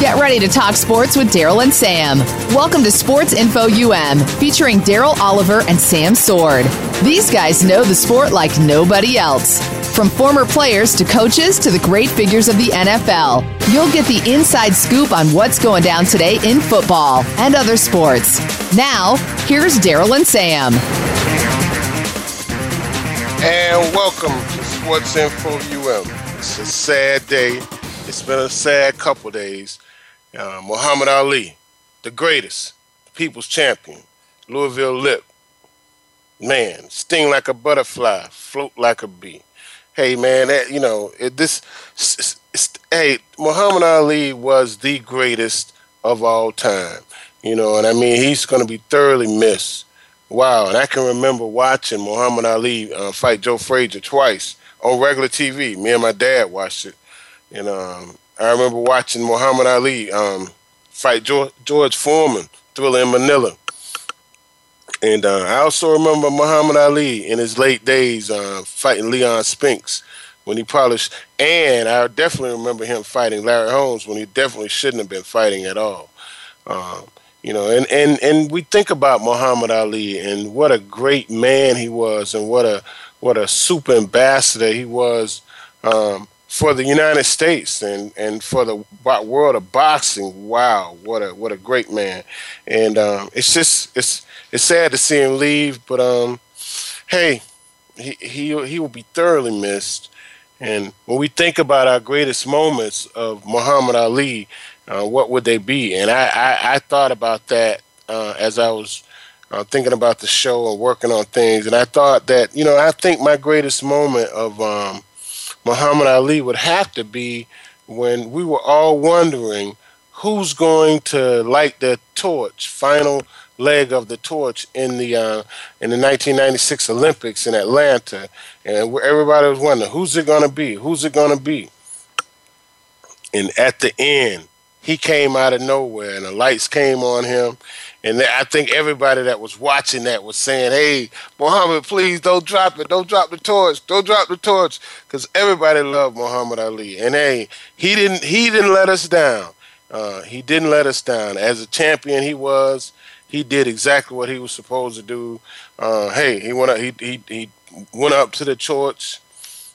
Get ready to talk sports with Daryl and Sam. Welcome to Sports Info UM, featuring Daryl Oliver and Sam Sword. These guys know the sport like nobody else. From former players to coaches to the great figures of the NFL, you'll get the inside scoop on what's going down today in football and other sports. Now, here's Daryl and Sam. And welcome to Sports Info UM. It's a sad day. It's been a sad couple days. Muhammad Ali, the greatest, the people's champion, Louisville Lip. Man, sting like a butterfly, float like a bee. Hey, man, Muhammad Ali was the greatest of all time. You know what I mean? He's going to be thoroughly missed. Wow. And I can remember watching Muhammad Ali fight Joe Frazier twice on regular TV. Me and my dad watched it. And I remember watching Muhammad Ali fight George Foreman, Thriller in Manila. And I also remember Muhammad Ali in his late days fighting Leon Spinks when he probably and I definitely remember him fighting Larry Holmes when he definitely shouldn't have been fighting at all. And we think about Muhammad Ali and what a great man he was and what a super ambassador he was for the United States and for the world of boxing. Wow, what a great man. And it's sad to see him leave, but hey, he will be thoroughly missed. And when we think about our greatest moments of Muhammad Ali, what would they be? And I thought about that as I was thinking about the show and working on things. And I thought that, I think my greatest moment of Muhammad Ali would have to be when we were all wondering who's going to light the torch, final leg of the torch in the 1996 Olympics in Atlanta, and everybody was wondering who's it gonna be, and at the end he came out of nowhere and the lights came on him, and I think everybody that was watching that was saying, hey, Muhammad, please don't drop the torch, because everybody loved Muhammad Ali. And hey, he didn't let us down. As a champion he was. He did exactly what he was supposed to do. He went up to the torch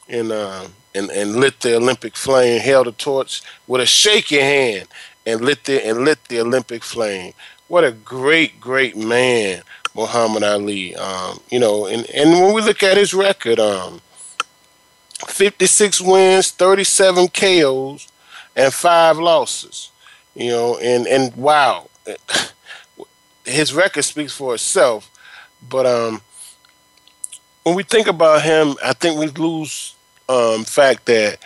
and lit the Olympic flame. Held the torch with a shaky hand and lit the Olympic flame. What a great, great man, Muhammad Ali. And when we look at his record, 56 wins, 37 KOs, and 5 losses. And wow. His record speaks for itself, but when we think about him, I think we lose fact that,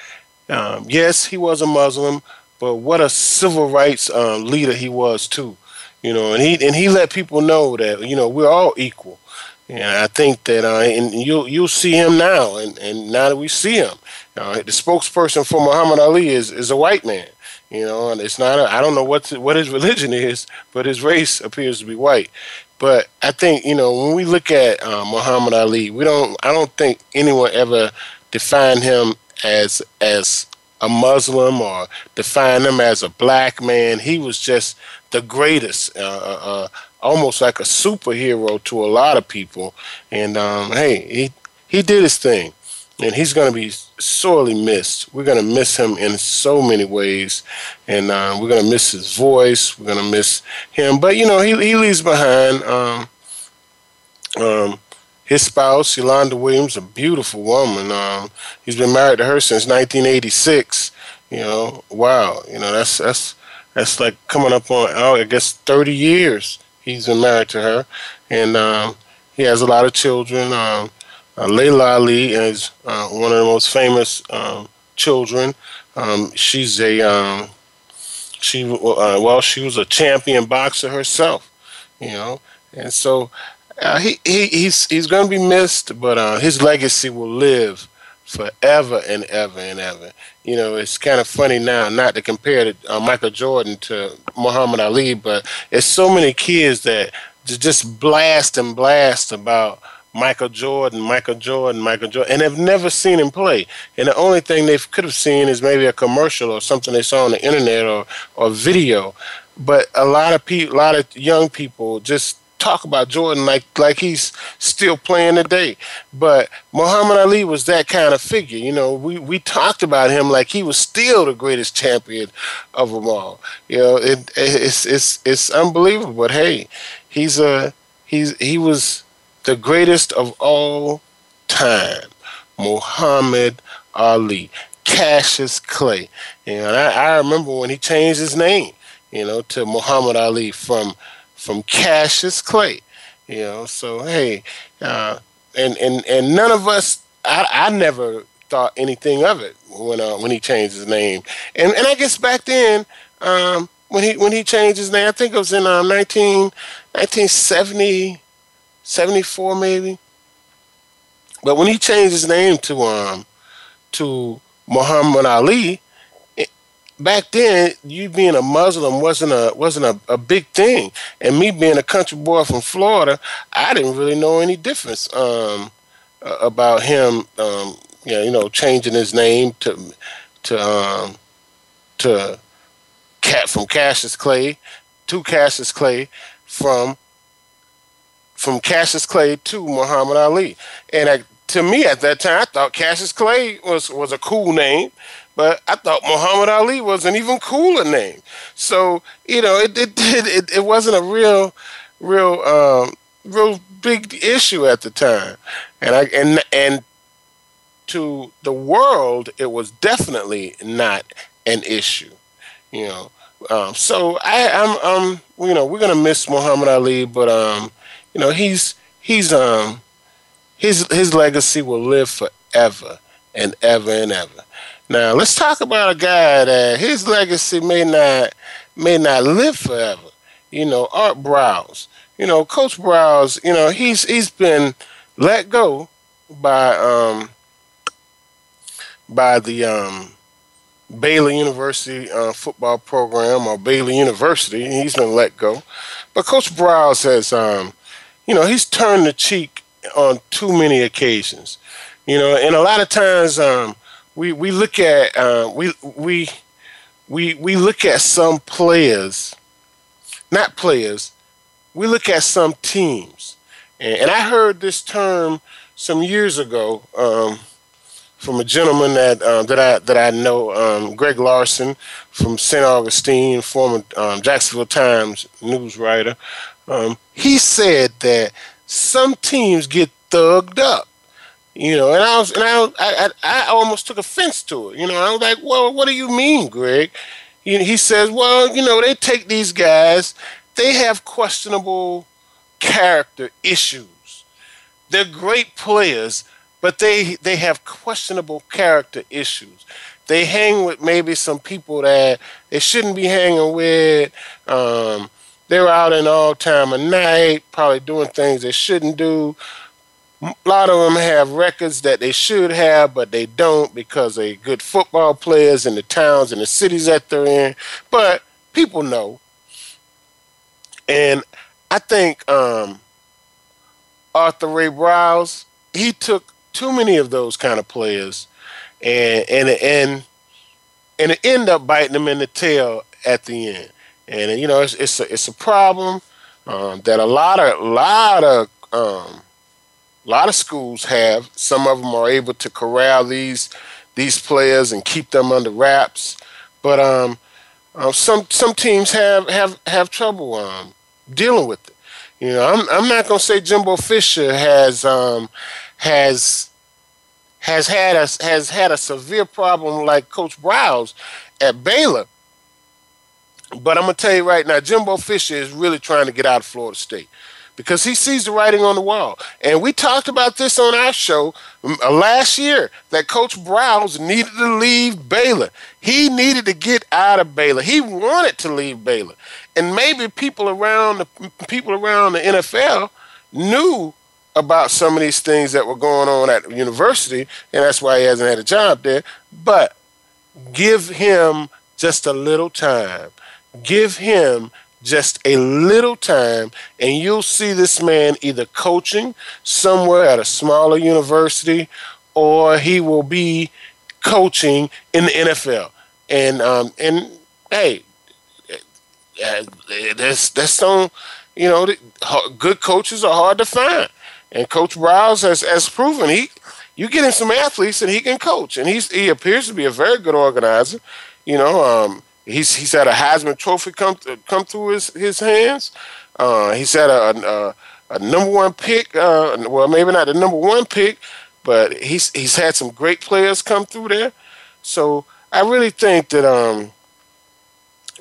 yes, he was a Muslim, but what a civil rights leader he was too, and he let people know that, we're all equal. And I think that, and you'll see him now, and now that we see him, the spokesperson for Muhammad Ali is a white man. And it's not. I don't know what his religion is, but his race appears to be white. But I think when we look at Muhammad Ali, I don't think anyone ever defined him as a Muslim or defined him as a black man. He was just the greatest, almost like a superhero to a lot of people. And hey, he did his thing. And he's going to be sorely missed. We're going to miss him in so many ways. And we're going to miss his voice. We're going to miss him. But, he leaves behind his spouse, Yolanda Williams, a beautiful woman. He's been married to her since 1986. Wow, that's like coming up on, I guess, 30 years he's been married to her, and he has a lot of children. Layla Ali is one of the most famous children. She's a she was a champion boxer herself, and so he's going to be missed, but his legacy will live forever and ever and ever. It's kind of funny now not to compare Michael Jordan to Muhammad Ali, but there's so many kids that just blast and blast about Michael Jordan, Michael Jordan, Michael Jordan, and have never seen him play. And the only thing they could have seen is maybe a commercial or something they saw on the internet or video. But a lot of young people just talk about Jordan like he's still playing today. But Muhammad Ali was that kind of figure. We talked about him like he was still the greatest champion of them all. It's unbelievable. But hey, he was the greatest of all time, Muhammad Ali, Cassius Clay. And I remember when he changed his name, to Muhammad Ali from Cassius Clay. So hey, and none of us, I never thought anything of it when he changed his name. And I guess back then, when he changed his name, I think it was in 1974 maybe. But when he changed his name to Muhammad Ali, back then, you being a Muslim wasn't a big thing, and me being a country boy from Florida, I didn't really know any difference about him. Changing his name to Cat from Cassius Clay to Cassius Clay, from Cassius Clay to Muhammad Ali. And to me at that time, I thought Cassius Clay was a cool name, but I thought Muhammad Ali was an even cooler name. So, it wasn't a real big issue at the time. And to the world, it was definitely not an issue, So I'm we're going to miss Muhammad Ali, but his legacy will live forever and ever and ever. Now let's talk about a guy that his legacy may not live forever. Art Browse. Coach Browse. He's been let go by the Baylor University football program, or Baylor University. He's been let go, but Coach Browse has he's turned the cheek on too many occasions, and a lot of times we look at we look at some players, not players, we look at some teams, and I heard this term some years ago from a gentleman that I know, Greg Larson from St. Augustine, former Jacksonville Times news writer. He said that some teams get thugged up, and I almost took offense to it. I was like, well, what do you mean, Greg? He says, well, they take these guys, they have questionable character issues. They're great players, but they have questionable character issues. They hang with maybe some people that they shouldn't be hanging with. They're out in all time of night, probably doing things they shouldn't do. A lot of them have records that they should have, but they don't, because they're good football players in the towns and the cities that they're in. But people know. And I think Arthur Ray Browse, he took too many of those kind of players and it ended up biting them in the tail at the end. And it's a problem that a lot of schools have. Some of them are able to corral these players and keep them under wraps, but some teams have trouble dealing with it. I'm not gonna say Jimbo Fisher has has had a severe problem like Coach Browse at Baylor. But I'm going to tell you right now, Jimbo Fisher is really trying to get out of Florida State because he sees the writing on the wall. And we talked about this on our show last year, that Coach Browse needed to leave Baylor. He needed to get out of Baylor. He wanted to leave Baylor. And maybe people around the NFL knew about some of these things that were going on at the university, and that's why he hasn't had a job there. But give him just a little time. Give him just a little time, and you'll see this man either coaching somewhere at a smaller university, or he will be coaching in the NFL. And hey, that's don't, you know, good coaches are hard to find, and Coach Browse has proven you get him some athletes and he can coach, and he appears to be a very good organizer. You know, he's had a Heisman Trophy come through his hands. He's had a number one pick. Well, maybe not the number one pick, but he's had some great players come through there. So I really think that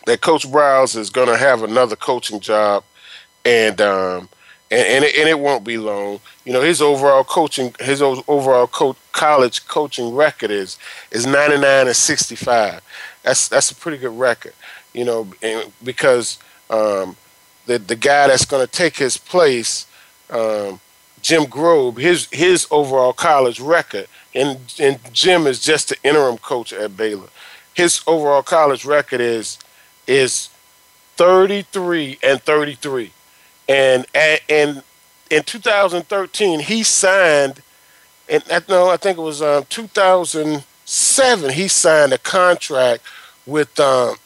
that Coach Browse is going to have another coaching job, and it won't be long. You know, his overall college coaching record is 99-65. That's a pretty good record, you know, because the guy that's going to take his place, Jim Grobe, his overall college record, and Jim is just the interim coach at Baylor. His overall college record is 33-33, and in 2013 he signed, and I think it was 2007. He signed a contract with hold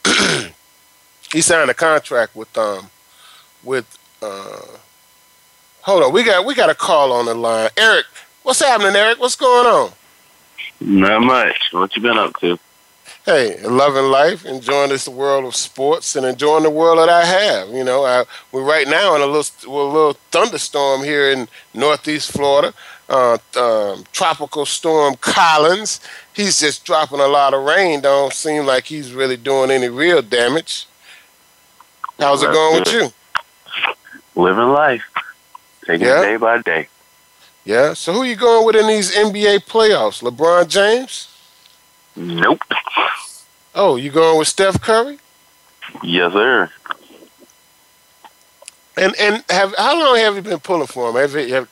on, we got a call on the line. Eric, what's happening, Eric? What's going on? Not much. What you been up to? Hey, loving life, enjoying this world of sports, and enjoying the world that I have. You know, we're right now in a little thunderstorm here in Northeast Florida. Tropical Storm Collins. He's just dropping a lot of rain. Don't seem like he's really doing any real damage. How's it going with you? Living life. Taking it day by day. Yeah. So who you going with in these NBA playoffs? LeBron James? Nope. Oh, you going with Steph Curry? Yes, sir. And how long have you been pulling for him?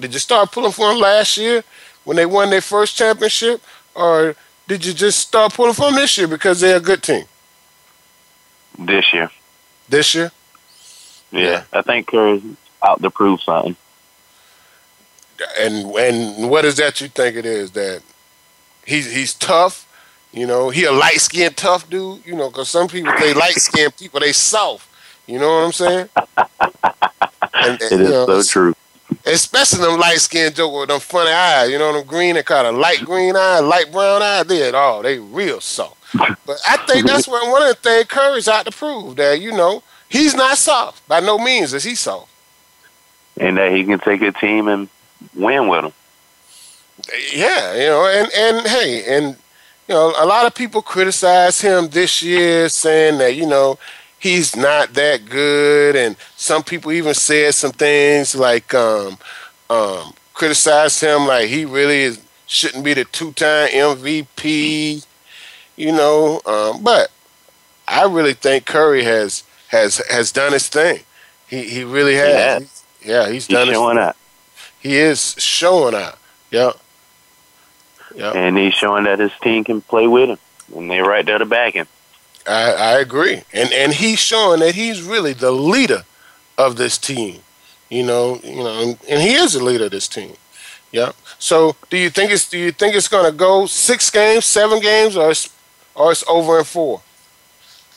Did you start pulling for them last year when they won their first championship, or did you just start pulling for them this year because they're a good team? This year. This year? Yeah. I think Curry's out to prove something. And what is that you think it is? That he's tough? You know, he a light-skinned tough dude? You know, because some people, they light-skinned people, they soft. You know what I'm saying? It is so true. Especially them light-skinned jokers with them funny eyes, you know, them green, they call it a light green eye, light brown eye, they real soft. But I think that's one of the things Curry's out to prove, that, you know, he's not soft. By no means is he soft. And that he can take a team and win with them. Yeah, you know, and you know, a lot of people criticize him this year, saying that, you know, he's not that good, and some people even said some things like criticized him like he really shouldn't be the two-time MVP, you know. But I really think Curry has done his thing. He really has. Yeah, he's done his thing. He's showing out. He is showing out. Yeah. And he's showing that his team can play with him, and they're right there to back him. I agree, and he's showing that he's really the leader of this team, you know, and he is the leader of this team. Yeah. So, do you think it's going to go 6 games, 7 games, or it's over in 4?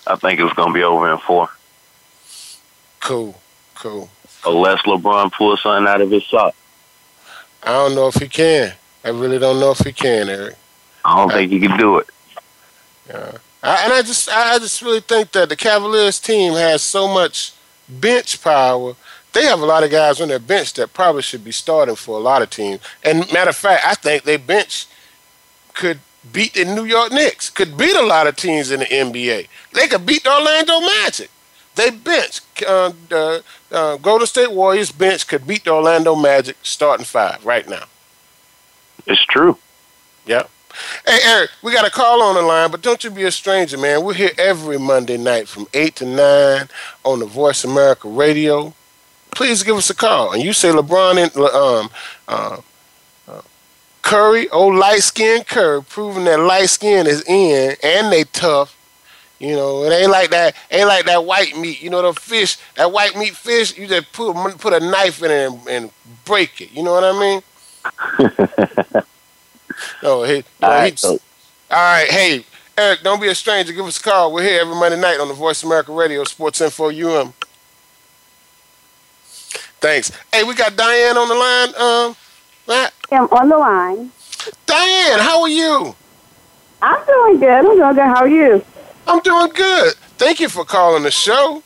I think it's going to be over in 4. Cool. Unless LeBron pulls something out of his sock. I don't know if he can. I really don't know if he can, Eric. I don't think he can do it. Yeah. I just really think that the Cavaliers team has so much bench power they have a lot of guys on their bench that probably should be starting for a lot of teams. And matter of fact, I think their bench could beat the New York Knicks, could beat a lot of teams in the NBA. They could beat the Orlando Magic. They bench, the Golden State Warriors bench could beat the Orlando Magic starting five right now. It's true. Yeah. Hey, Eric, we got a call on the line, but don't you be a stranger, man. We're here every Monday night from 8 to 9 on the Voice America Radio. Please give us a call. And you say LeBron and Curry, old light-skinned Curry, proving that light skin is in and they tough. You know, it ain't like that white meat. You know, the fish, that white meat fish, you just put a knife in it and break it. You know what I mean? All right. Hey, Eric, don't be a stranger. Give us a call. We're here every Monday night on the Voice America Radio, Sports Info UM. Thanks. Hey, we got Diane on the line. Matt? I'm on the line. Diane, how are you? I'm doing good. How are you? I'm doing good. Thank you for calling the show.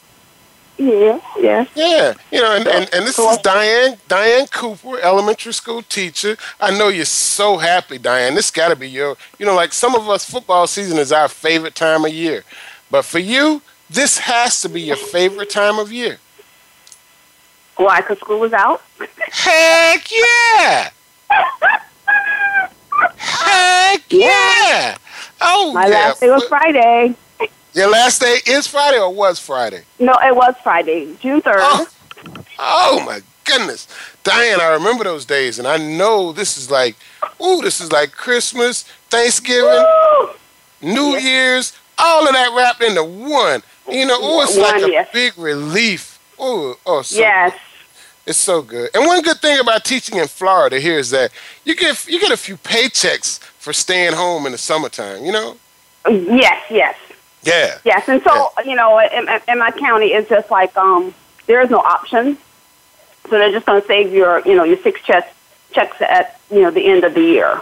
Yeah. You know, and this is Diane Cooper, elementary school teacher. I know you're so happy, Diane. This got to be your, you know, like some of us, football season is our favorite time of year. But for you, this has to be your favorite time of year. Why? Because school was out? Heck yeah! Heck yeah! Oh, my last day was Friday. Your last day is Friday or was Friday? No, it was Friday, June 3rd. Oh, my goodness. Diane, I remember those days, and I know this is like Christmas, Thanksgiving, New Year's, all of that wrapped into one. You know, it's like a big relief. Yes. It's so good. And one good thing about teaching in Florida here is that you get a few paychecks for staying home in the summertime, you know? Yes. Yeah. Yes, and so, you know, in my county, it's just like there is no option. So they're just going to save your six checks at, the end of the year.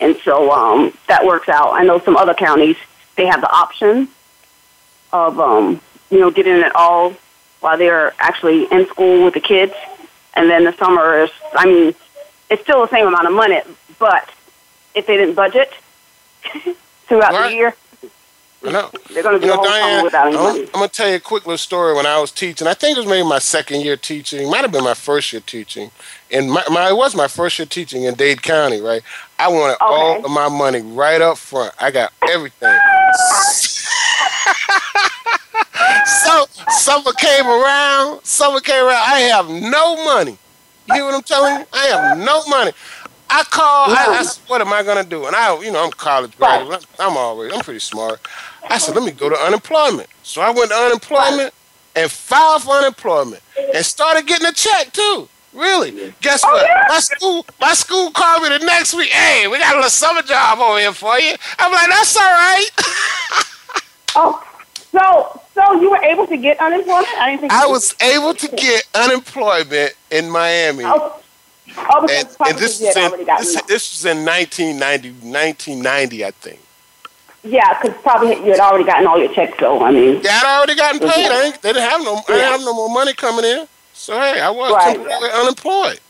And so that works out. I know some other counties, they have the option of, getting it all while they're actually in school with the kids. And then the summer is, it's still the same amount of money, but if they didn't budget throughout the year, no. They're going to do a whole Diane, without any money. I'm going to tell you a quick little story. When I was teaching, I think it was maybe my second year teaching. It might have been my first year teaching. And it was my first year teaching in Dade County, right? I wanted all of my money right up front. I got everything. So summer came around. I have no money. You hear what I'm telling you? I have no money. I called. I said, what am I going to do? And I'm college graduate. I'm pretty smart. I said, let me go to unemployment. So I went to unemployment and filed for unemployment and started getting a check, too. Really. Guess what? My school called me the next week. Hey, we got a little summer job over here for you. I'm like, that's all right. So you were able to get unemployment? I was able to get unemployment in Miami. Oh, and this was in 1990, I think. Yeah, because probably you had already gotten all your checks, though. I'd already gotten paid. Yeah. They didn't have I didn't have no more money coming in. So, hey, I was completely unemployed.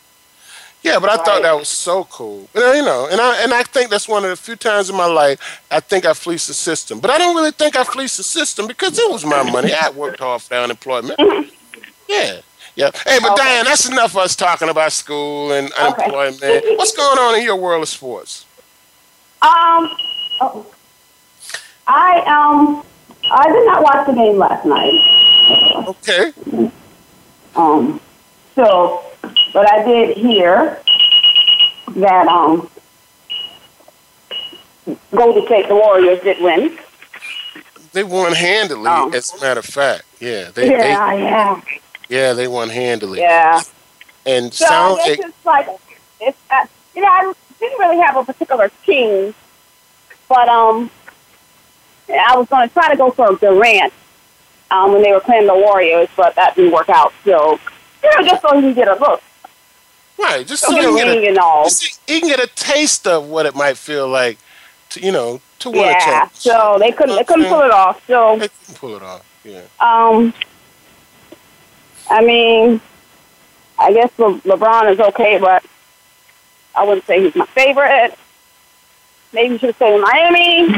Yeah, but I thought that was so cool. You know, and I think that's one of the few times in my life I think I fleeced the system. But I don't really think I fleeced the system because it was my money. I worked hard for unemployment. Mm-hmm. Yeah. Yeah. Hey, but Diane, that's enough of us talking about school and unemployment. What's going on in your world of sports? I did not watch the game last night. Okay. But I did hear that Golden State, the Warriors, did win. They won handily, as a matter of fact. Yeah. Yeah, they won handily. Yeah. And so I didn't really have a particular team, but I was going to try to go for Durant when they were playing the Warriors, but that didn't work out. So, just so he can get a look. Right. Just so he can get a taste of what it might feel like to win a challenge. So they couldn't pull it off. So they couldn't pull it off, yeah. I guess LeBron is okay, but I wouldn't say he's my favorite. Maybe you should stay in Miami.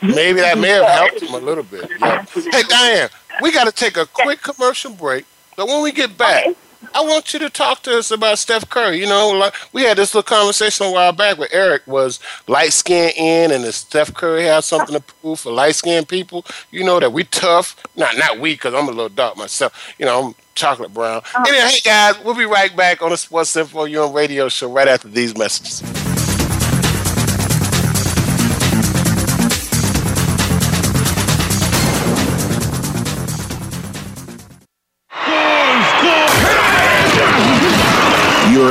Maybe that may have helped him a little bit. Yeah. Hey, Diane, we got to take a quick commercial break. But when we get back, okay, I want you to talk to us about Steph Curry. You know, like we had this little conversation a while back where Eric was light-skinned in, and does Steph Curry have something to prove for light-skinned people? You know, that we tough. Not we, because I'm a little dark myself. You know, I'm chocolate brown. Uh-huh. Anyway, hey, guys, we'll be right back on the Sports Info UM Radio Show right after these messages. Your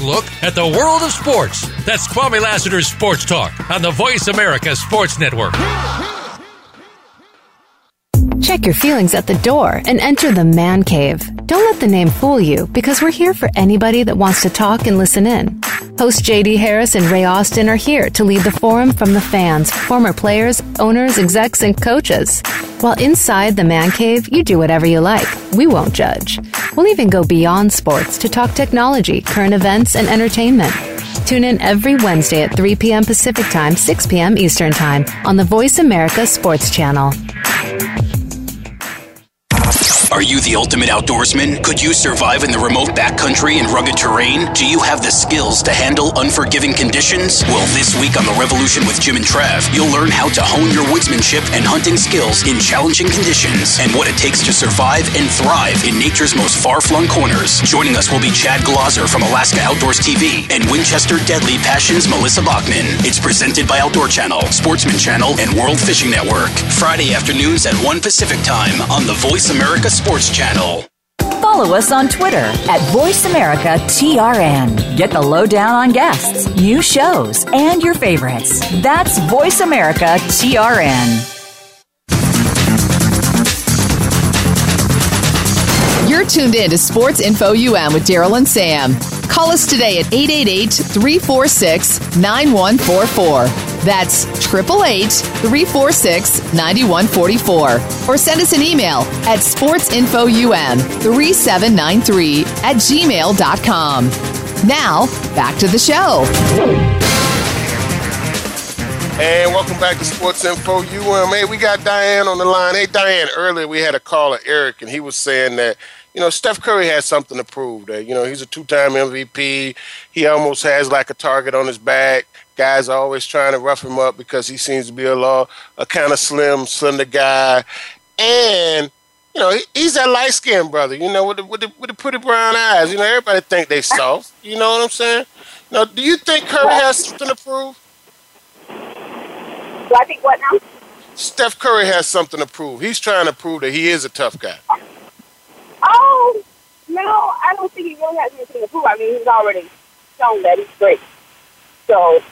look at the world of sports. That's Kwame Lassiter's Sports Talk on the Voice America Sports Network. Check your feelings at the door and enter the Man Cave. Don't let the name fool you, because we're here for anybody that wants to talk and listen in. Hosts J.D. Harris and Ray Austin are here to lead the forum from the fans, former players, owners, execs, and coaches. While inside the Man Cave, you do whatever you like. We won't judge. We'll even go beyond sports to talk technology, current events, and entertainment. Tune in every Wednesday at 3 p.m. Pacific Time, 6 p.m. Eastern Time on the Voice America Sports Channel. Are you the ultimate outdoorsman? Could you survive in the remote backcountry and rugged terrain? Do you have the skills to handle unforgiving conditions? Well, this week on The Revolution with Jim and Trav, you'll learn how to hone your woodsmanship and hunting skills in challenging conditions and what it takes to survive and thrive in nature's most far-flung corners. Joining us will be Chad Glosser from Alaska Outdoors TV and Winchester Deadly Passions' Melissa Bachman. It's presented by Outdoor Channel, Sportsman Channel, and World Fishing Network. Friday afternoons at 1 Pacific Time on the Voice America Sports Channel. Follow us on Twitter at VoiceAmericaTRN. Get the lowdown on guests, new shows, and your favorites. That's VoiceAmericaTRN. You're tuned in to Sports Info UM with Daryl and Sam. Call us today at 888-346-9144. That's 888-346-9144. Or send us an email at sportsinfoum3793@gmail.com. Now, back to the show. And welcome back to Sports Info UM. Hey, we got Diane on the line. Hey, Diane, earlier we had a caller, Eric, and he was saying that, you know, Steph Curry has something to prove. That, you know, he's a two-time MVP. He almost has like a target on his back. Guys are always trying to rough him up because he seems to be a kind of slim, slender guy. And, you know, he's that light-skinned brother, you know, with the pretty brown eyes. You know, everybody think they soft. You know what I'm saying? Now, do you think Curry has something to prove? Do I think what now? Steph Curry has something to prove. He's trying to prove that he is a tough guy. Oh, no, I don't think he really has anything to prove. I mean, he's already shown that he's great. So, like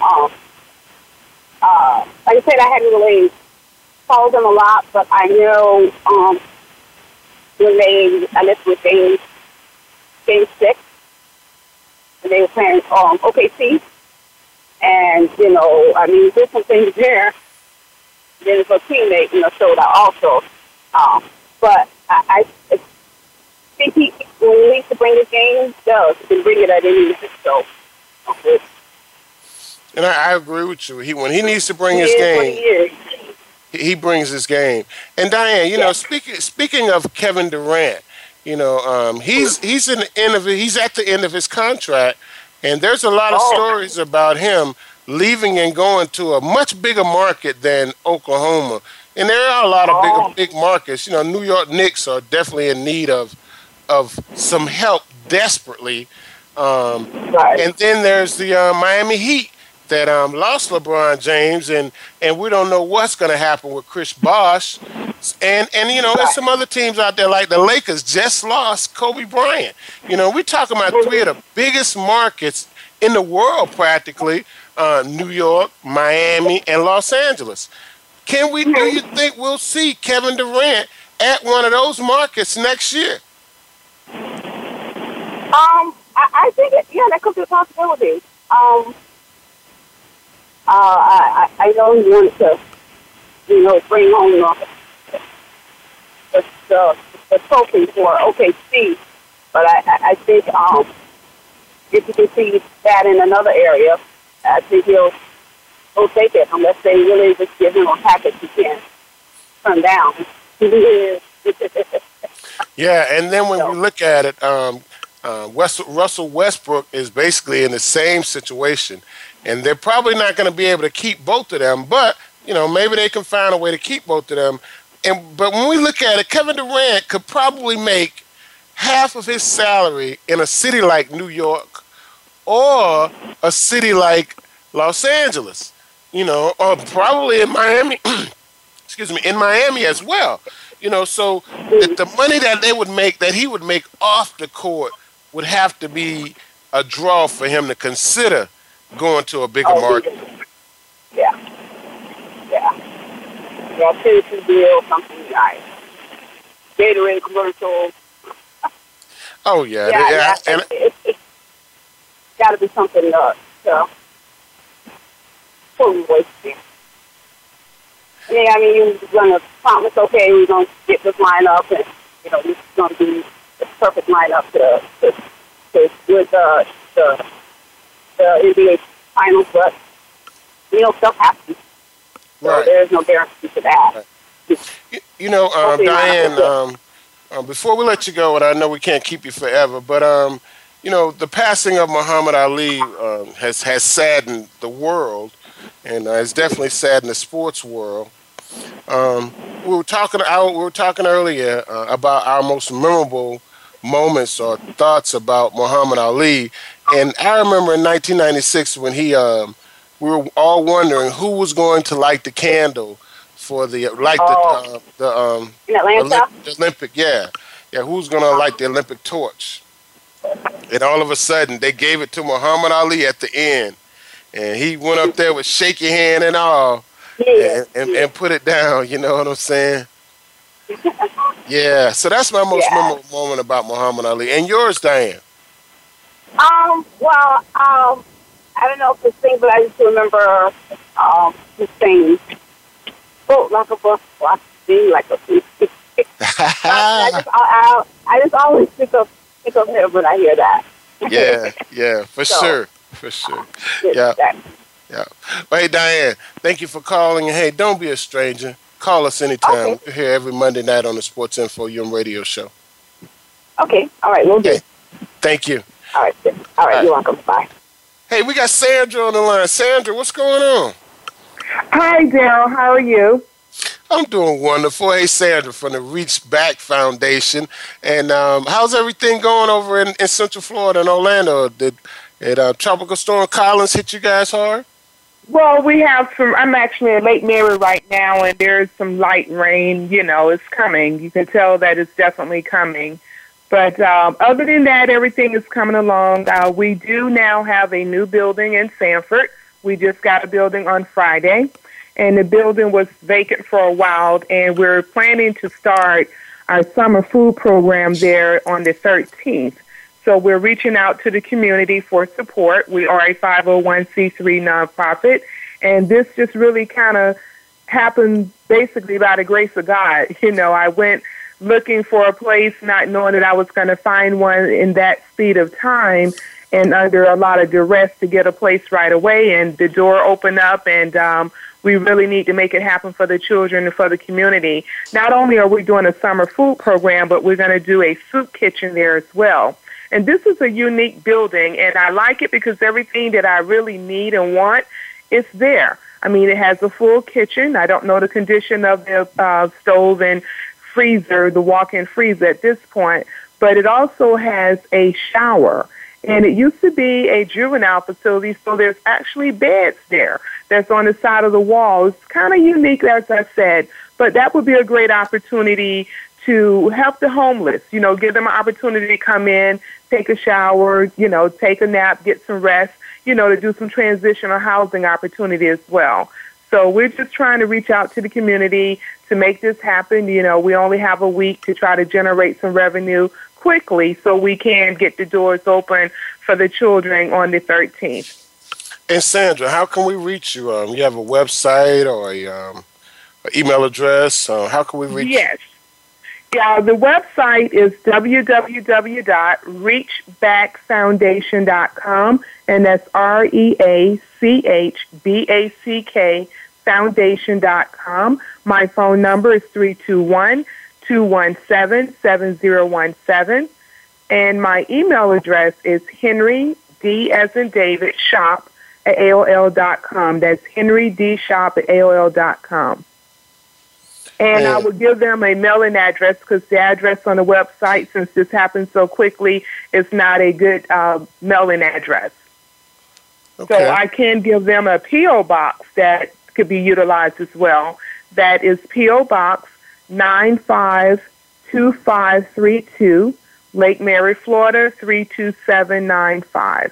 I said, I hadn't really followed them a lot, but I know I listened with Game 6, and they were playing OKC, and, you know, I mean, there's some things there. Then his little teammate, you know, showed out also. But I think he, when he needs to bring his game, he can bring it at any minute. So, it's... And I agree with you. He, when he needs to bring his game, he brings his game. And Diane, you know, speaking of Kevin Durant, you know, he's at the end of his contract, and there's a lot of stories about him leaving and going to a much bigger market than Oklahoma. And there are a lot of big markets. You know, New York Knicks are definitely in need of some help desperately. And then there's the Miami Heat. that lost LeBron James, and we don't know what's going to happen with Chris Bosh. And you know, there's some other teams out there, like the Lakers just lost Kobe Bryant. You know, we're talking about three of the biggest markets in the world practically, New York, Miami, and Los Angeles. Do you think we'll see Kevin Durant at one of those markets next year? I think that could be a possibility. I don't want to, bring home the trophy for OKC, but I think if you can see that in another area, I think he'll take it unless they really just give him a package he can't turn down. Yeah, and then when we look at it, Russell Westbrook is basically in the same situation, and they're probably not going to be able to keep both of them. But maybe they can find a way to keep both of them. But when we look at it, Kevin Durant could probably make half of his salary in a city like New York or a city like Los Angeles, or probably in Miami. Excuse me, in Miami as well. So the money that they would make, that he would make off the court, would have to be a draw for him to consider going to a bigger market. Yeah. Yeah, Citizen Bill, something like Gatorade commercials. Oh, yeah. Yeah, it's got to be something to fully waste it. You're going to promise, we're going to get this lineup, and, this is going to be the perfect lineup with the NBA Finals, but, stuff happens. Right. So there's no guarantee to that. Right. Diane, before we let you go, and I know we can't keep you forever, but, the passing of Muhammad Ali has saddened the world, and it's definitely sad in the sports world. We were talking earlier about our most memorable moments or thoughts about Muhammad Ali, and I remember in 1996 when we were all wondering who was going to light the candle for the Olympic. Yeah, who's going to light the Olympic torch? And all of a sudden, they gave it to Muhammad Ali at the end. And he went up there with shaky hand and all, and put it down. You know what I'm saying? Yeah. So that's my most memorable moment about Muhammad Ali. And yours, Diane? I don't know if it's thing, but I just remember this thing. Float like a bus, walk like a bee. I just always think of him when I hear that. Yeah, for sure. For sure. Yeah. Well, hey, Diane, thank you for calling. And hey, don't be a stranger. Call us anytime. Okay. We're here every Monday night on the Sports Info UM radio show. Okay. All right. We'll do. Thank you. All right. All right. All right. You're welcome. Bye. Hey, we got Sandra on the line. Sandra, what's going on? Hi, Daryl. How are you? I'm doing wonderful. Hey, Sandra from the Reach Back Foundation. And how's everything going over in Central Florida and Orlando? Did Tropical Storm Collins hit you guys hard? Well, we have some. I'm actually in Lake Mary right now, and there's some light rain. It's coming. You can tell that it's definitely coming. But other than that, everything is coming along. We do now have a new building in Sanford. We just got a building on Friday, and the building was vacant for a while, and we're planning to start our summer food program there on the 13th. So we're reaching out to the community for support. We are a 501c3 nonprofit, and this just really kind of happened basically by the grace of God. I went looking for a place, not knowing that I was going to find one in that speed of time and under a lot of duress to get a place right away, and the door opened up, and we really need to make it happen for the children and for the community. Not only are we doing a summer food program, but we're going to do a soup kitchen there as well. And this is a unique building, and I like it because everything that I really need and want is there. It has a full kitchen. I don't know the condition of the stove and freezer, the walk-in freezer at this point, but it also has a shower. And it used to be a juvenile facility, so there's actually beds there that's on the side of the wall. It's kind of unique, as I said, but that would be a great opportunity to help the homeless, you know, give them an opportunity to come in, take a shower, you know, take a nap, get some rest, you know, to do some transitional housing opportunity as well. So we're just trying to reach out to the community to make this happen. You know, we only have a week to try to generate some revenue quickly so we can get the doors open for the children on the 13th. And Sandra, how can we reach you? You have a website or an email address? How can we reach you? Yes. Yeah, the website is www.reachbackfoundation.com, and that's REACHBACK Foundation.com. My phone number is 321-217-7017, and my email address is henryd.shop@aol.com. That's henryd.shop@aol.com. And I will give them a mailing address because the address on the website, since this happened so quickly, is not a good mailing address. Okay. So I can give them a P.O. Box that could be utilized as well. That is P.O. Box 952532, Lake Mary, Florida 32795.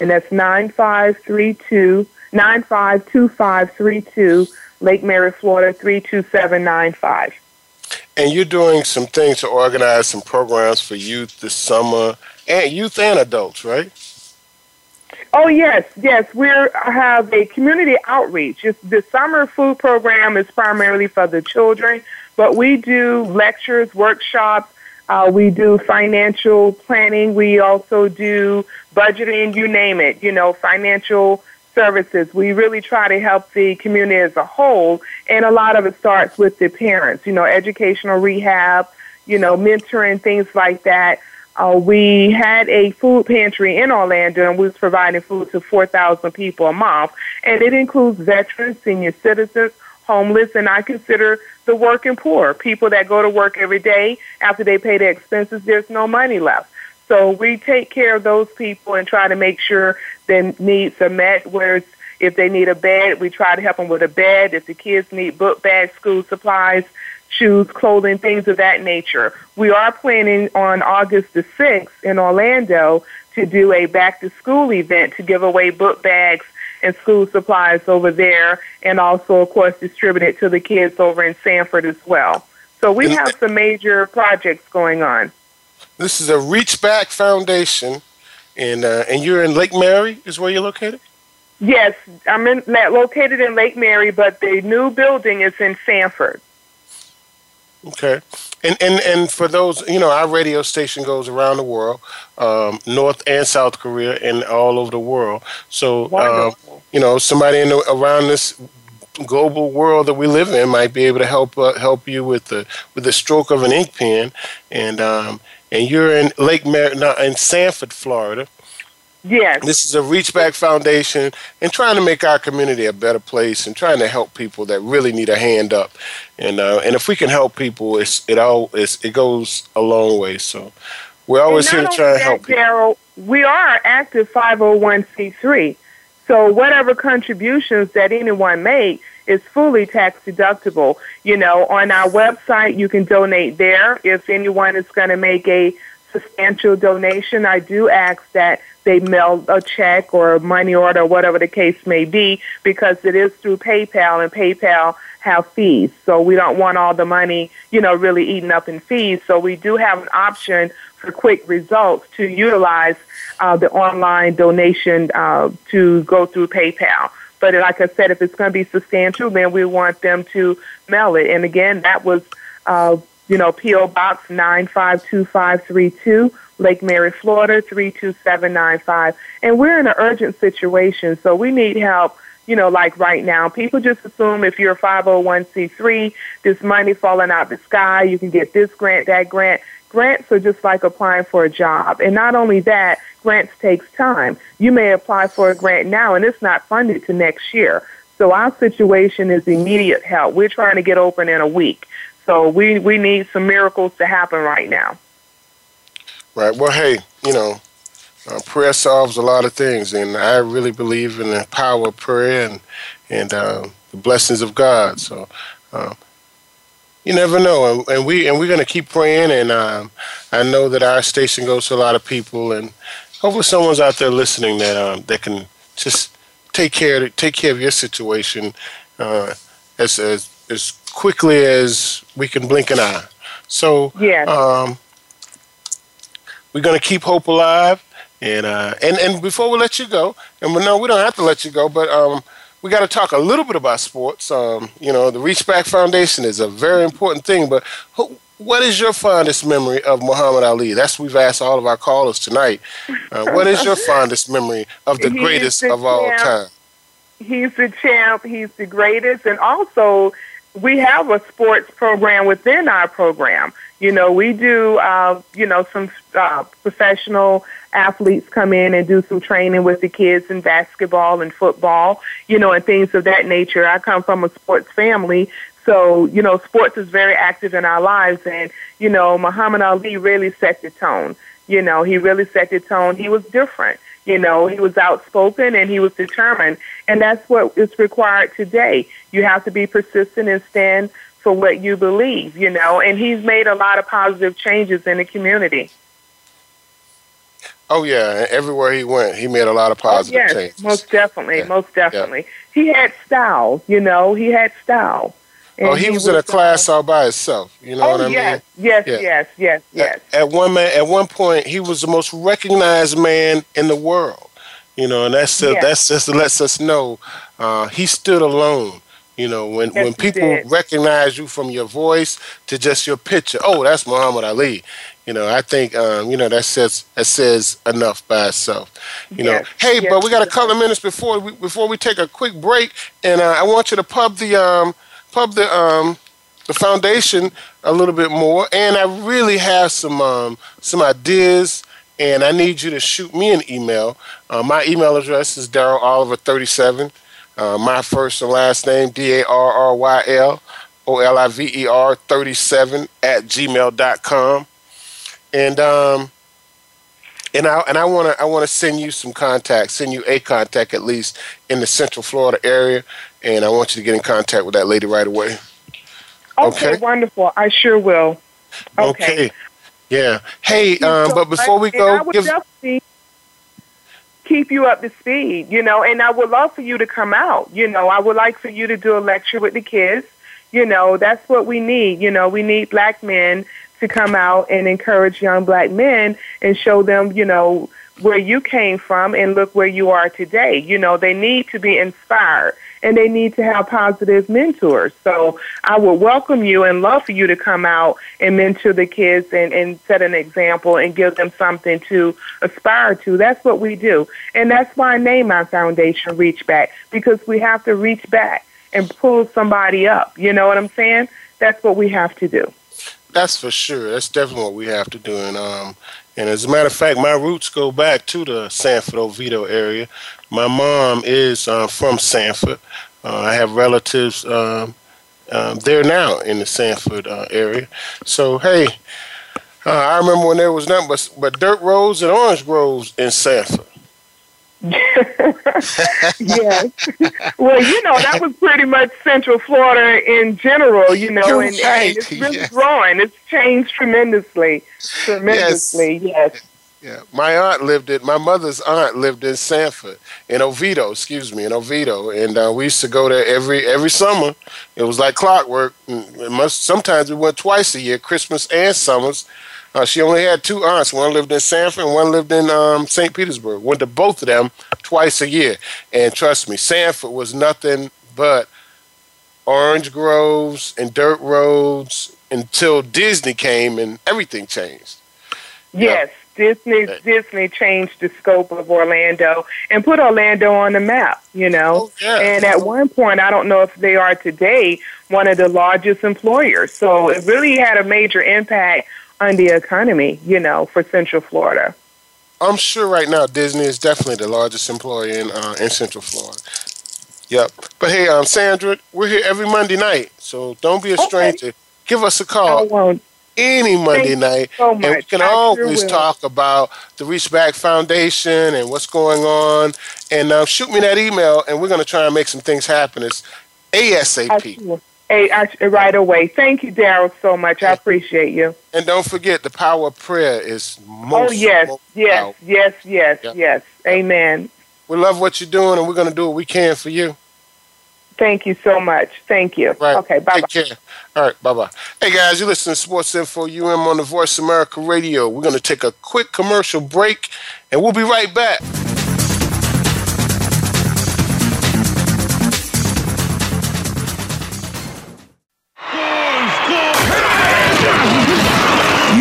And that's 952532. Lake Mary, Florida 32795. And you're doing some things to organize some programs for youth this summer, and youth and adults, right? Oh yes. We have a community outreach. The summer food program is primarily for the children, but we do lectures, workshops. We do financial planning. We also do budgeting. You name it. You know, financial services. We really try to help the community as a whole, and a lot of it starts with the parents, you know, educational rehab, you know, mentoring, things like that. We had a food pantry in Orlando, and we was providing food to 4,000 people a month, and it includes veterans, senior citizens, homeless, and I consider the working poor, people that go to work every day. After they pay their expenses, there's no money left. So we take care of those people and try to make sure their needs are met, whereas if they need a bed, we try to help them with a bed. If the kids need book bags, school supplies, shoes, clothing, things of that nature. We are planning on August the 6th in Orlando to do a back-to-school event to give away book bags and school supplies over there, and also, of course, distribute it to the kids over in Sanford as well. So we have some major projects going on. This is a Reach Back Foundation, and you're in Lake Mary is where you're located? Yes, I'm located in Lake Mary, but the new building is in Sanford. Okay. And for those, you know, our radio station goes around the world, North and South Korea and all over the world. So, you know, somebody around this global world that we live in might be able to help you with the stroke of an ink pen, and you're in Lake Mary, in Sanford, Florida. Yes. This is a Reach Back Foundation, and trying to make our community a better place, and trying to help people that really need a hand up, and if we can help people, it goes a long way. So we're always here to try to help people. Darryl, we are active 501c3. So whatever contributions that anyone make is fully tax deductible. You know, on our website, you can donate there. If anyone is going to make a substantial donation, I do ask that they mail a check or a money order, whatever the case may be, because it is through PayPal, and PayPal have fees. So we don't want all the money, you know, really eaten up in fees. So we do have an option for quick results to utilize the online donation to go through PayPal. But like I said, if it's going to be substantial, then we want them to mail it. And again, that was, P.O. Box 952532, Lake Mary, Florida 32795. And we're in an urgent situation, so we need help, you know, like right now. People just assume if you're a 501c3, this money falling out the sky, you can get this grant, that grant. Grants are just like applying for a job. And not only that, grants takes time. You may apply for a grant now, and it's not funded to next year. So our situation is immediate help. We're trying to get open in a week. So we need some miracles to happen right now. Right. Well, hey, you know, Prayer solves a lot of things, and I really believe in the power of prayer and the blessings of God. So you never know, and we're gonna keep praying. And I know that our station goes to a lot of people, and hopefully someone's out there listening that that can just take care of your situation as quickly as we can blink an eye. So yeah, we're gonna keep hope alive. And before we let you go, and no, we don't have to let you go, but we got to talk a little bit about sports. You know, the Reach Back Foundation is a very important thing. But what is your fondest memory of Muhammad Ali? That's what we've asked all of our callers tonight. What is your fondest memory of the greatest of all time? He's the champ. He's the greatest. And also, we have a sports program within our program. You know, we do, some professional athletes come in and do some training with the kids in basketball and football, you know, and things of that nature. I come from a sports family, so, you know, sports is very active in our lives. And, you know, Muhammad Ali really set the tone. You know, he really set the tone. He was different. You know, he was outspoken and he was determined. And that's what is required today. You have to be persistent and stand for what you believe, you know. And he's made a lot of positive changes in the community. Oh, yeah. Everywhere he went, he made a lot of positive changes. Most definitely. Yeah. Most definitely. Yeah. He had style, you know. He had style. And he was in a class all by himself. You know what I mean? Yes. At one point, he was the most recognized man in the world. You know, and that's just lets us know he stood alone. You know, when people recognize you from your voice to just your picture, oh, that's Muhammad Ali. You know, I think that says enough by itself. You know, hey, but we got a couple of minutes before we take a quick break, and I want you to pub the foundation a little bit more, and I really have some ideas, and I need you to shoot me an email. My email address is DarrellOliver37. My first and last name, DarrellOliver37 @gmail.com, and I want to send you some contacts, send you a contact at least in the Central Florida area, and I want you to get in contact with that lady right away. Okay, wonderful. I sure will. Okay. Yeah. Hey, but before we go, keep you up to speed, you know, and I would love for you to come out, you know. I would like for you to do a lecture with the kids, you know. That's what we need, you know. We need black men to come out and encourage young black men and show them, you know, where you came from and look where you are today. You know, they need to be inspired and they need to have positive mentors. So I would welcome you and love for you to come out and mentor the kids and set an example and give them something to aspire to. That's what we do. And that's why I named my foundation Reach Back, because we have to reach back and pull somebody up. You know what I'm saying? That's what we have to do. That's for sure. That's definitely what we have to do. And as a matter of fact, my roots go back to the Sanford, Oviedo area. My mom is from Sanford. I have relatives there now in the Sanford area. So, hey, I remember when there was nothing but dirt roads and orange groves in Sanford. Yes. Well, you know, that was pretty much Central Florida in general, you know, and it's really growing. It's changed tremendously. Yes. Yeah. My mother's aunt lived in Sanford, in Oviedo. And we used to go there every summer. It was like clockwork. Sometimes we went twice a year, Christmas and summers. She only had two aunts. One lived in Sanford and one lived in St. Petersburg. Went to both of them twice a year. And trust me, Sanford was nothing but orange groves and dirt roads until Disney came and everything changed. Yes, you know? Disney changed the scope of Orlando and put Orlando on the map, you know. And at one point, I don't know if they are today, one of the largest employers. So it really had a major impact on the economy, you know, for Central Florida. I'm sure right now Disney is definitely the largest employer in Central Florida. Yep. But hey, Sandra, we're here every Monday night, so don't be a stranger. Give us a call. I won't. any Monday night. So and we can always talk about the Reach Back Foundation and what's going on. And shoot me that email, and we're going to try and make some things happen. It's ASAP. Right away. Thank you, Darryl, so much. I appreciate you. And don't forget, the power of prayer is most yes. Amen. We love what you're doing, and we're going to do what we can for you. Thank you so much. Thank you. Right. Okay, bye-bye. Take care. All right, bye-bye. Hey, guys, you're listening to Sports Info UM on the Voice America Radio. We're going to take a quick commercial break, and we'll be right back.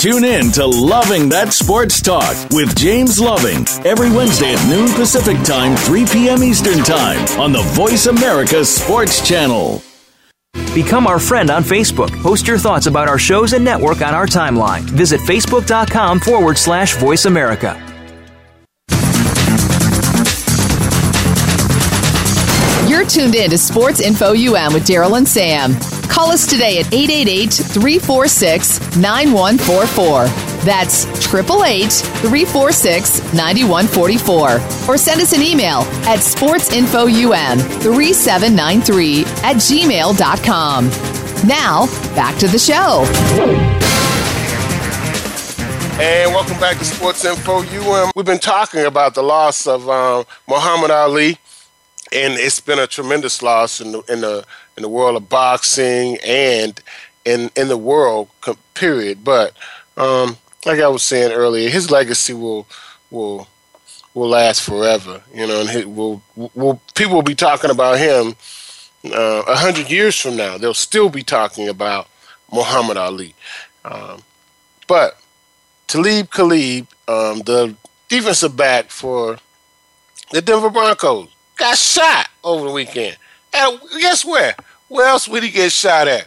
Tune in to Loving That Sports Talk with James Loving every Wednesday at noon Pacific Time, 3 p.m. Eastern Time on the Voice America Sports Channel. Become our friend on Facebook. Post your thoughts about our shows and network on our timeline. Visit Facebook.com/Voice America. You're tuned in to Sports Info UM with Daryl and Sam. Call us today at 888-346-9144. That's 888-346-9144. Or send us an email at sportsinfoum3793@gmail.com. Now, back to the show. And welcome back to Sports Info UM. We've been talking about the loss of Muhammad Ali, and it's been a tremendous loss in the world of boxing and in the world, period. But like I was saying earlier, his legacy will last forever, you know, and people will be talking about him 100 years from now. They'll still be talking about Muhammad Ali. But Talib Kweli, the defensive back for the Denver Broncos, got shot over the weekend. And guess where? Where else would he get shot at?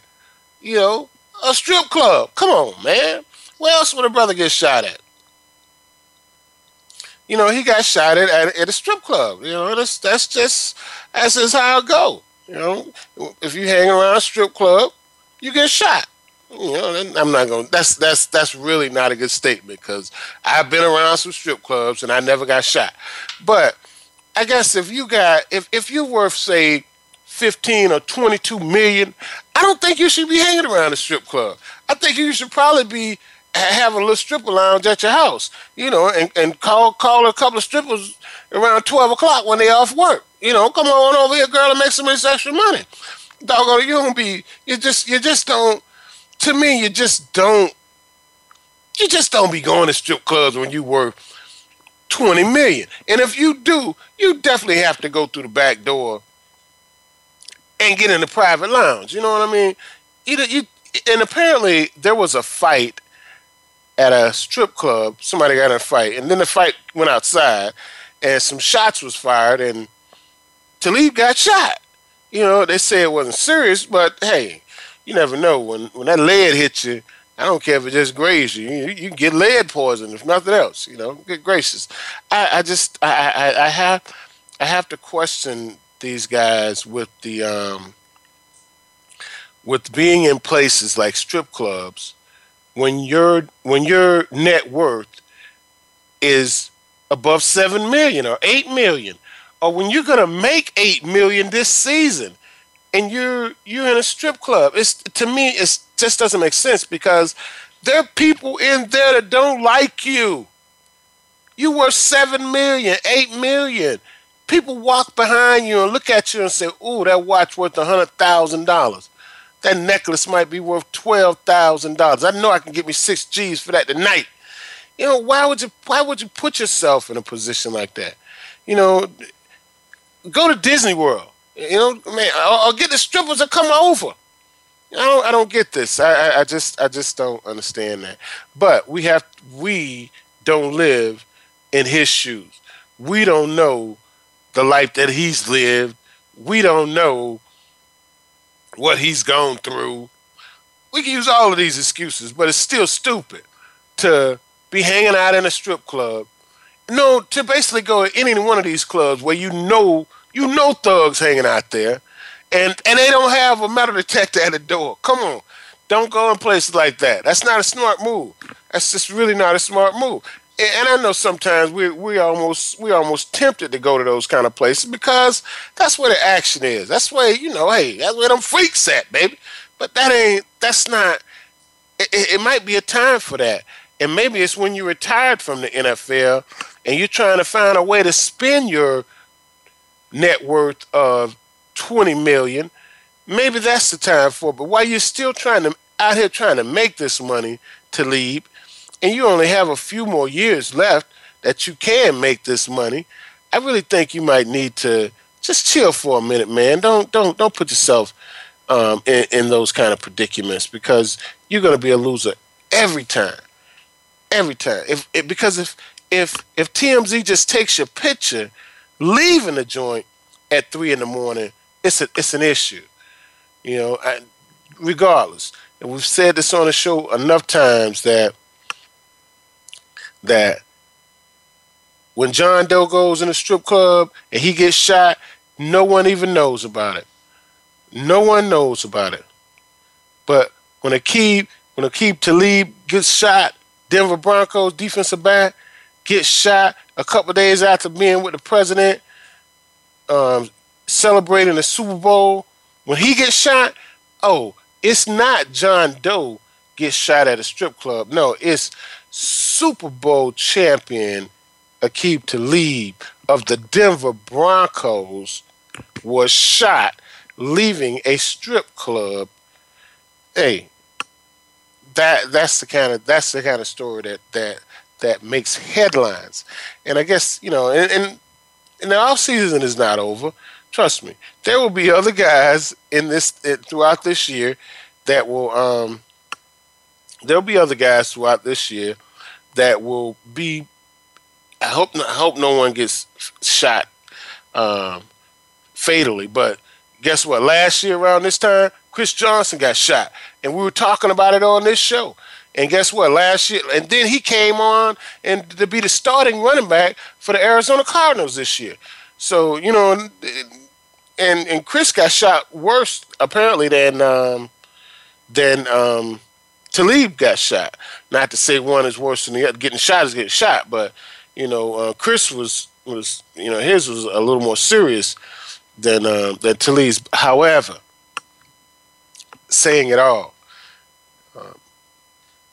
You know, a strip club. Come on, man. Where else would a brother get shot at? You know, he got shot at a strip club. You know, that's just how it go. You know, if you hang around a strip club, you get shot. You know, I'm not going. That's really not a good statement, because I've been around some strip clubs and I never got shot. But I guess if you're worth, say, 15 or 22 million, I don't think you should be hanging around a strip club. I think you should probably be have a little stripper lounge at your house, you know, and call a couple of strippers around 12 o'clock when they're off work. You know, come on over here, girl, and make some extra money. Doggone, you just don't be going to strip clubs when you work 20 million. And if you do, you definitely have to go through the back door and get in the private lounge. You know what I mean? And apparently there was a fight at a strip club. Somebody got in a fight, and then the fight went outside, as some shots was fired and Talib got shot. You know, they say it wasn't serious, but hey, you never know. When that lead hits you, I don't care if it just grazed you. You can get lead poison if nothing else. You know, good gracious. I have to question these guys with the with being in places like strip clubs when your net worth is above 7 million or 8 million, or when you're gonna make 8 million this season and you're in a strip club. To me it just doesn't make sense, because there are people in there that don't like you. You worth 7 million, 8 million. People walk behind you and look at you and say, "Ooh, that watch worth $100,000. That necklace might be worth $12,000. I know I can get me 6 G's for that tonight." You know, why would you put yourself in a position like that? You know, go to Disney World. You know, man, or get the strippers to come over. I don't get this. I just don't understand that. But we don't live in his shoes. We don't know the life that he's lived. We don't know what he's gone through. We can use all of these excuses, but it's still stupid to be hanging out in a strip club. No, to basically go to any one of these clubs where you know thugs hanging out there, and they don't have a metal detector at the door. Come on. Don't go in places like that. That's not a smart move. That's just really not a smart move. And I know sometimes we're almost tempted to go to those kind of places because that's where the action is. That's where, you know, hey, that's where them freaks at, baby. But it might be a time for that. And maybe it's when you retired from the NFL and you're trying to find a way to spend your net worth of $20 million. Maybe that's the time for it. But while you're still out here trying to make this money, Talib, and you only have a few more years left that you can make this money, I really think you might need to just chill for a minute, man. Don't put yourself in those kind of predicaments, because you're going to be a loser every time. Every time. Because if TMZ just takes your picture leaving the joint at 3 in the morning, it's an issue. You know, regardless. And we've said this on the show enough times that when John Doe goes in a strip club and he gets shot, no one even knows about it. No one knows about it. But when Aqib Talib gets shot, Denver Broncos defensive back gets shot a couple days after being with the president, celebrating the Super Bowl. When he gets shot, oh, it's not John Doe gets shot at a strip club. No, it's Super Bowl champion Aqib Talib of the Denver Broncos was shot leaving a strip club. Hey, that's the kind of story that makes headlines. And I guess, you know, and the offseason is not over. Trust me, there will be other guys throughout this year that will be. I hope no one gets shot fatally. But guess what? Last year around this time, Chris Johnson got shot, and we were talking about it on this show. And guess what? Last year, and then he came on and to be the starting running back for the Arizona Cardinals this year. So, you know, and Chris got shot worse apparently than Talib got shot. Not to say one is worse than the other. Getting shot is getting shot, but you know, Chris was you know, his was a little more serious than Talib's. However, saying it all,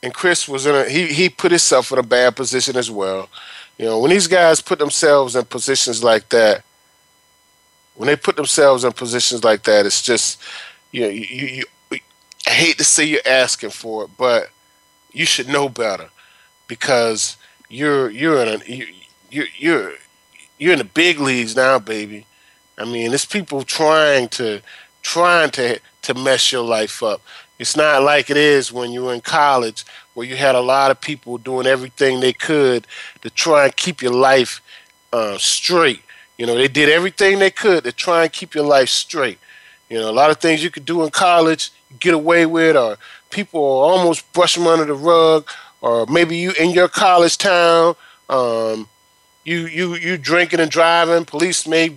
and Chris was in he put himself in a bad position as well. You know, when these guys put themselves in positions like that, it's just, you know, I hate to say you're asking for it, but you should know better, because you're in the big leagues now, baby. I mean, it's people trying to mess your life up. It's not like it is when you were in college, where you had a lot of people doing everything they could to try and keep your life straight. You know, they did everything they could to try and keep your life straight. You know, a lot of things you could do in college, get away with, or people almost brush them under the rug, or maybe you in your college town, you drinking and driving, police may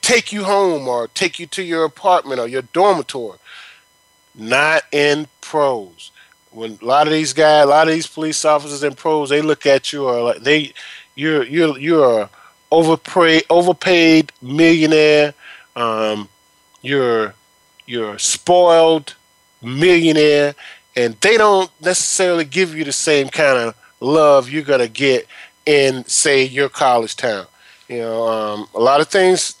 take you home or take you to your apartment or your dormitory. Not in pros. When a lot of these guys, a lot of these police officers and pros, they look at you or like you're a overpaid millionaire. You're a spoiled millionaire, and they don't necessarily give you the same kind of love you're gonna get in, say, your college town. You know, a lot of things.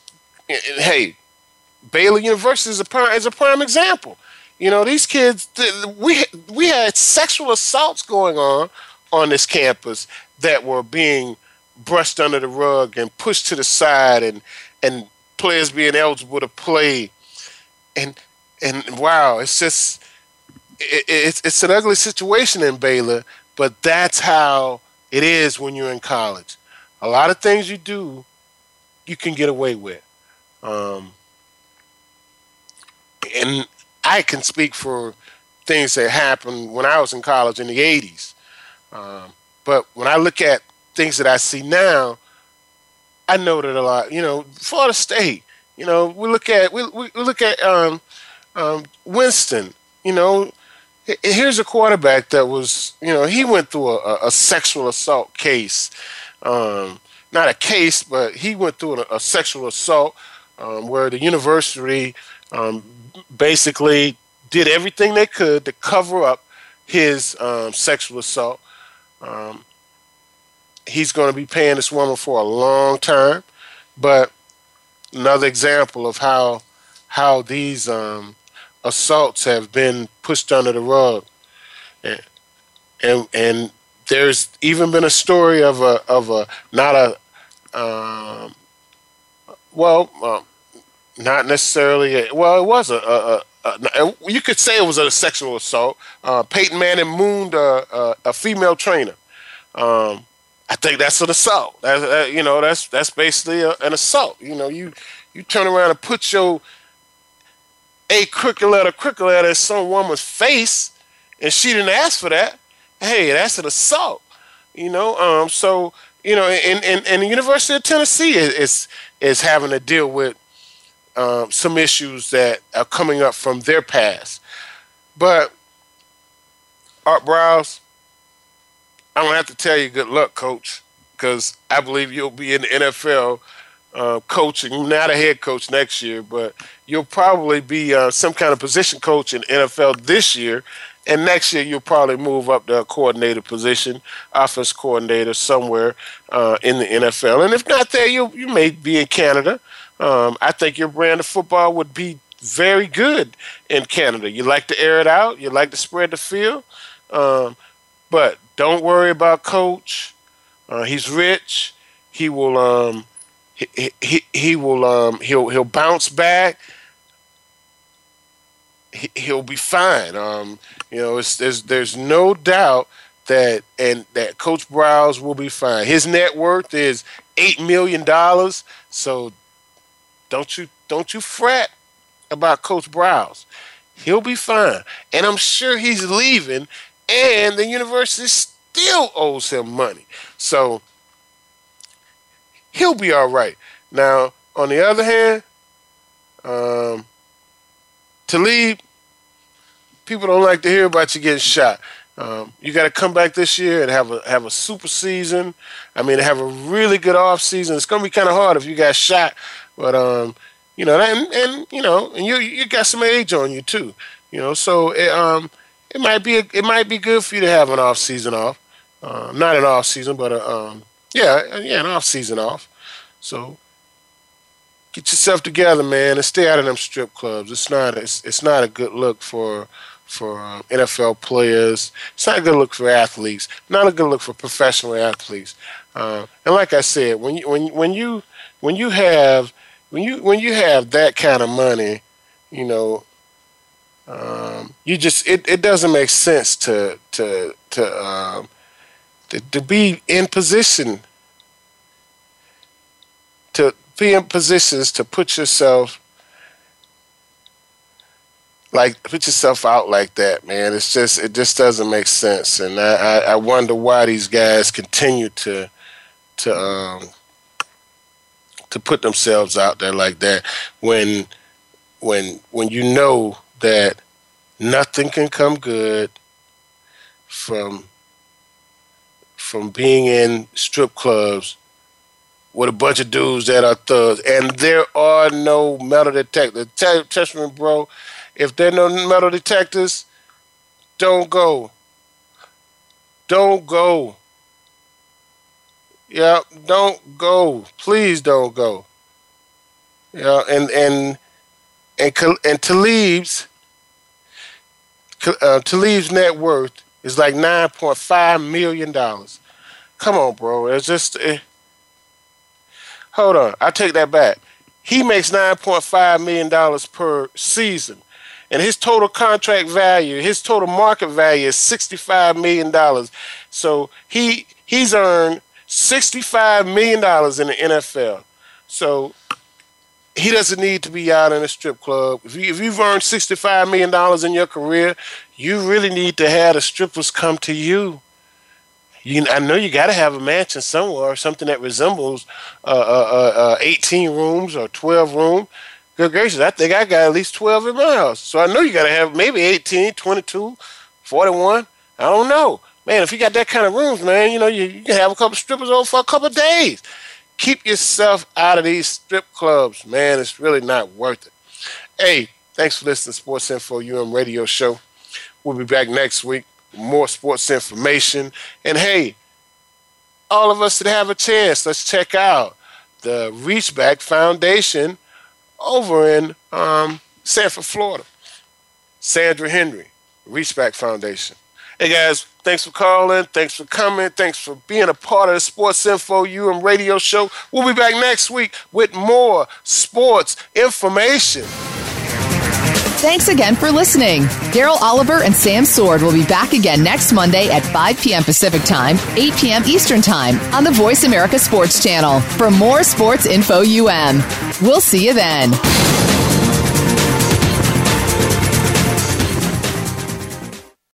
Hey, Baylor University is a prime example. You know, these kids, we had sexual assaults going on this campus that were being brushed under the rug and pushed to the side, and players being eligible to play, and wow, it's just it's an ugly situation in Baylor, but that's how it is when you're in college. A lot of things you do, you can get away with, and I can speak for things that happened when I was in college in the 80s, but when I look at things that I see now, I know that a lot. You know, Florida State. You know, we look at Winston. You know, here's a quarterback that was, you know, he went through a sexual assault case, not a case, but he went through a sexual assault where the university basically did everything they could to cover up his sexual assault. He's going to be paying this woman for a long time, but another example of how these assaults have been pushed under the rug, and there's even been a story of you could say it was a sexual assault. Peyton Manning mooned a female trainer. I think that's an assault. That's basically an assault. You know, you turn around and put a crooked letter at some woman's face, and she didn't ask for that. Hey, that's an assault. You know, so you know, and the University of Tennessee is having to deal with some issues that are coming up from their past. But Art Briles, I'm gonna have to tell you good luck, coach, because I believe you'll be in the NFL coaching, not a head coach next year, but you'll probably be some kind of position coach in the NFL this year, and next year you'll probably move up to a coordinator position, offense coordinator somewhere in the NFL. And if not there, you may be in Canada. I think your brand of football would be very good in Canada. You like to air it out, you like to spread the field, but don't worry about coach. He's rich. He will. He will. He'll bounce back. He'll be fine. You know, there's no doubt that Coach Briles will be fine. His net worth is $8 million. So don't you fret about Coach Briles. He'll be fine, and I'm sure he's leaving. And the university still owes him money. So he'll be all right. Now, on the other hand, Talib, people don't like to hear about you getting shot. You got to come back this year and have a super season. I mean, have a really good off season. It's going to be kind of hard if you got shot. But, you know, and you got some age on you, too. You know, so It might be good for you to have an off season off, not an off season, but an off season off. So get yourself together, man, and stay out of them strip clubs. It's not a good look for NFL players. It's not a good look for athletes. Not a good look for professional athletes. And like I said, when you have that kind of money, you know. It doesn't make sense to be in position to be in positions to put yourself out like that, man. It's just, it just doesn't make sense, and I wonder why these guys continue to put themselves out there like that when you know that nothing can come good from being in strip clubs with a bunch of dudes that are thugs, and there are no metal detectors. Trust me, bro. If there are no metal detectors, don't go. Don't go. Yeah, don't go. Please don't go. Yeah, and Tlaib's net worth is like $9.5 million. Come on, bro. It's just hold on. I take that back. He makes $9.5 million per season. And his total contract value, his total market value is $65 million. So he's earned $65 million in the NFL. So he doesn't need to be out in a strip club. If you've earned $65 million in your career, you really need to have the strippers come to you. I know you got to have a mansion somewhere, or something that resembles 18 rooms or 12 rooms. Good gracious, I think I got at least 12 in my house. So I know you got to have maybe 18, 22, 41. I don't know. Man, if you got that kind of rooms, man, you know, you can have a couple strippers over for a couple of days. Keep yourself out of these strip clubs, man. It's really not worth it. Hey, thanks for listening to Sports Info UM Radio Show. We'll be back next week with more sports information. And, hey, all of us that have a chance, let's check out the Reach Back Foundation over in Sanford, Florida. Sandra Henry, Reach Back Foundation. Hey, guys, thanks for calling. Thanks for coming. Thanks for being a part of the Sports Info UM Radio Show. We'll be back next week with more sports information. Thanks again for listening. Darryl Oliver and Sam Sword will be back again next Monday at 5 p.m. Pacific Time, 8 p.m. Eastern Time on the Voice America Sports Channel for more Sports Info UM. We'll see you then.